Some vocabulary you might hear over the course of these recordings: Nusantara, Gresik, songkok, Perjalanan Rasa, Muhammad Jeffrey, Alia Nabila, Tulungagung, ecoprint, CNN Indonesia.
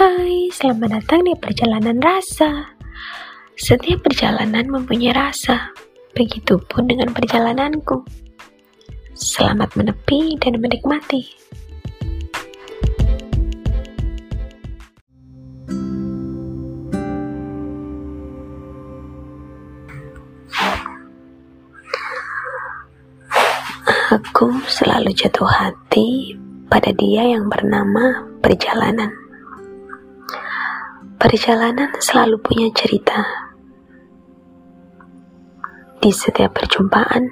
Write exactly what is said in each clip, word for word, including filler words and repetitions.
Hai, selamat datang di Perjalanan Rasa. Setiap perjalanan mempunyai rasa, begitupun dengan perjalananku. Selamat menepi dan menikmati. Aku selalu jatuh hati pada dia yang bernama perjalanan. Perjalanan selalu punya cerita. Di setiap perjumpaan,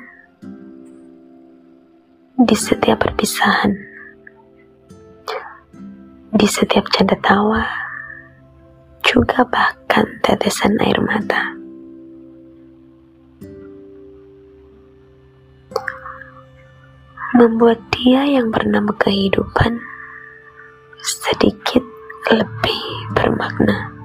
di setiap perpisahan, di setiap canda tawa, juga bahkan tetesan air mata. Membuat dia yang bernama kehidupan sedikit lebih bermakna.